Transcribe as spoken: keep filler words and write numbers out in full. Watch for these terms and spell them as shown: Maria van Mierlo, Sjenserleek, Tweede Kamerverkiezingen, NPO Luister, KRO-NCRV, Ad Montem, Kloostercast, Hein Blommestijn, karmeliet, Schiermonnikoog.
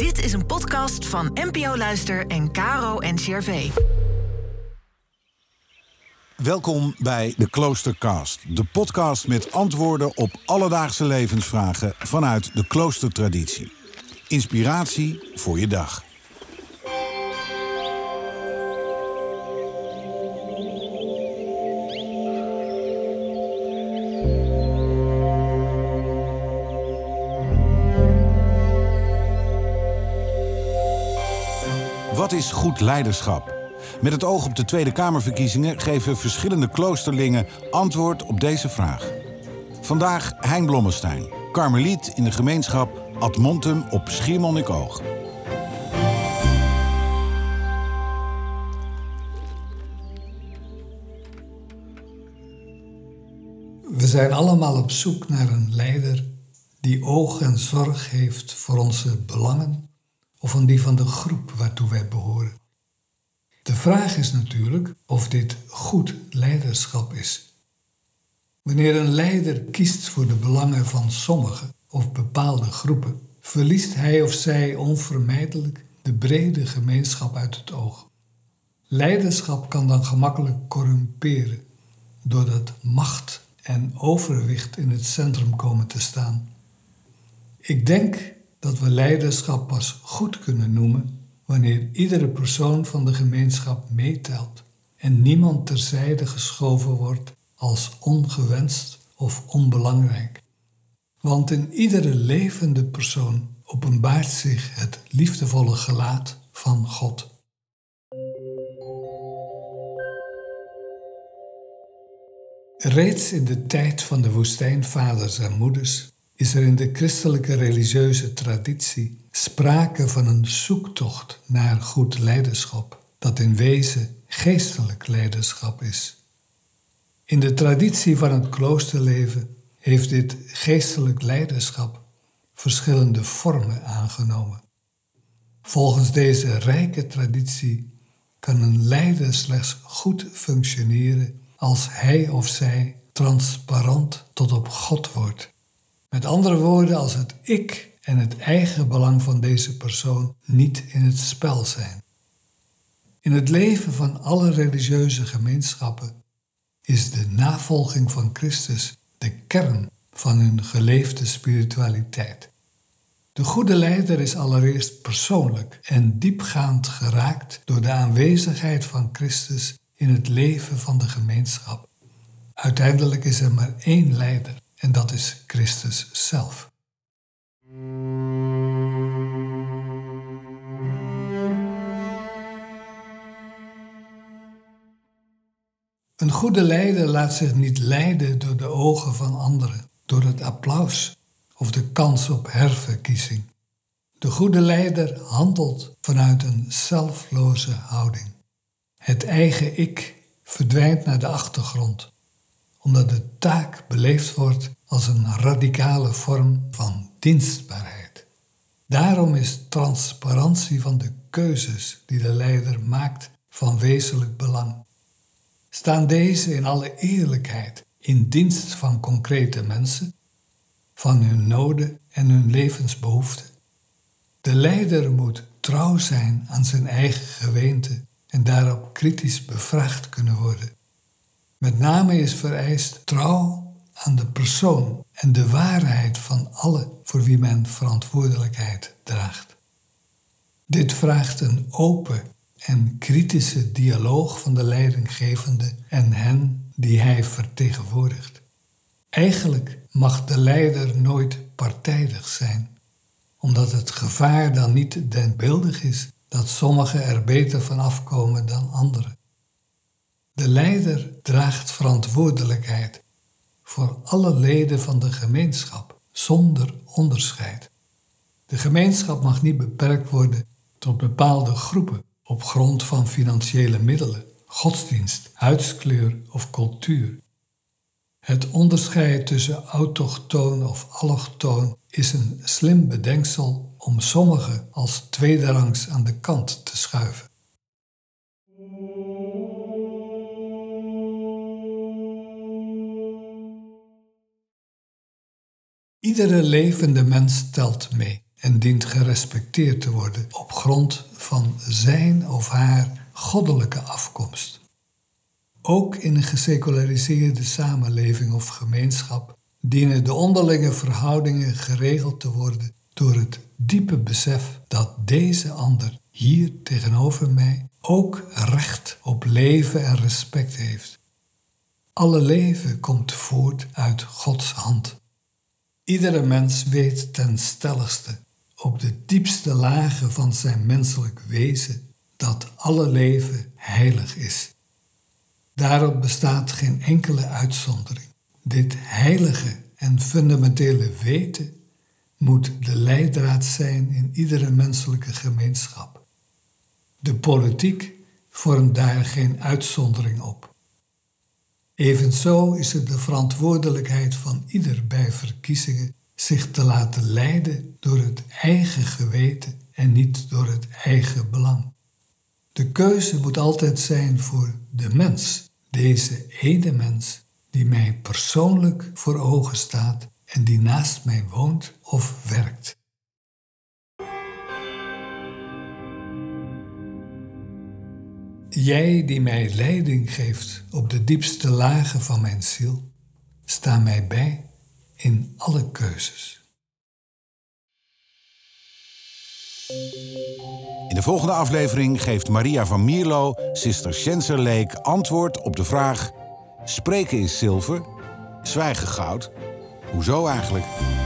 Dit is een podcast van N P O Luister en K R O N C R V. Welkom bij de Kloostercast, de podcast met antwoorden op alledaagse levensvragen vanuit de kloostertraditie. Inspiratie voor je dag. Wat is goed leiderschap? Met het oog op de Tweede Kamerverkiezingen geven verschillende kloosterlingen antwoord op deze vraag. Vandaag Hein Blommestijn, karmeliet in de gemeenschap Ad Montem op Schiermonnikoog. We zijn allemaal op zoek naar een leider die oog en zorg heeft voor onze belangen of aan die van de groep waartoe wij behoren. De vraag is natuurlijk of dit goed leiderschap is. Wanneer een leider kiest voor de belangen van sommigen of bepaalde groepen, verliest hij of zij onvermijdelijk de brede gemeenschap uit het oog. Leiderschap kan dan gemakkelijk corrumperen, doordat macht en overwicht in het centrum komen te staan. Ik denk dat we leiderschap pas goed kunnen noemen wanneer iedere persoon van de gemeenschap meetelt en niemand terzijde geschoven wordt als ongewenst of onbelangrijk. Want in iedere levende persoon openbaart zich het liefdevolle gelaat van God. Reeds in de tijd van de woestijnvaders en moeders is er in de christelijke religieuze traditie sprake van een zoektocht naar goed leiderschap, dat in wezen geestelijk leiderschap is. In de traditie van het kloosterleven heeft dit geestelijk leiderschap verschillende vormen aangenomen. Volgens deze rijke traditie kan een leider slechts goed functioneren als hij of zij transparant tot op God wordt. Met andere woorden, als het ik en het eigen belang van deze persoon niet in het spel zijn. In het leven van alle religieuze gemeenschappen is de navolging van Christus de kern van hun geleefde spiritualiteit. De goede leider is allereerst persoonlijk en diepgaand geraakt door de aanwezigheid van Christus in het leven van de gemeenschap. Uiteindelijk is er maar één leider. En dat is Christus zelf. Een goede leider laat zich niet leiden door de ogen van anderen, door het applaus of de kans op herverkiezing. De goede leider handelt vanuit een zelfloze houding. Het eigen ik verdwijnt naar de achtergrond, omdat de taak beleefd wordt als een radicale vorm van dienstbaarheid. Daarom is transparantie van de keuzes die de leider maakt van wezenlijk belang. Staan deze in alle eerlijkheid in dienst van concrete mensen, van hun noden en hun levensbehoeften? De leider moet trouw zijn aan zijn eigen geweente en daarop kritisch bevraagd kunnen worden. Met name is vereist trouw aan de persoon en de waarheid van allen voor wie men verantwoordelijkheid draagt. Dit vraagt een open en kritische dialoog van de leidinggevende en hen die hij vertegenwoordigt. Eigenlijk mag de leider nooit partijdig zijn, omdat het gevaar dan niet denkbeeldig is dat sommigen er beter van afkomen dan anderen. De leider draagt verantwoordelijkheid voor alle leden van de gemeenschap, zonder onderscheid. De gemeenschap mag niet beperkt worden tot bepaalde groepen op grond van financiële middelen, godsdienst, huidskleur of cultuur. Het onderscheid tussen autochtoon of allochtoon is een slim bedenksel om sommigen als tweederangs aan de kant te schuiven. Iedere levende mens telt mee en dient gerespecteerd te worden op grond van zijn of haar goddelijke afkomst. Ook in een geseculariseerde samenleving of gemeenschap dienen de onderlinge verhoudingen geregeld te worden door het diepe besef dat deze ander hier tegenover mij ook recht op leven en respect heeft. Alle leven komt voort uit Gods hand. Iedere mens weet ten stelligste, op de diepste lagen van zijn menselijk wezen, dat alle leven heilig is. Daarop bestaat geen enkele uitzondering. Dit heilige en fundamentele weten moet de leidraad zijn in iedere menselijke gemeenschap. De politiek vormt daar geen uitzondering op. Evenzo is het de verantwoordelijkheid van ieder bij verkiezingen zich te laten leiden door het eigen geweten en niet door het eigen belang. De keuze moet altijd zijn voor de mens, deze ene mens, die mij persoonlijk voor ogen staat en die naast mij woont of werkt. Jij die mij leiding geeft op de diepste lagen van mijn ziel, sta mij bij in alle keuzes. In de volgende aflevering geeft Maria van Mierlo, zuster Sjenserleek, antwoord op de vraag: spreken is zilver, zwijgen goud. Hoezo eigenlijk?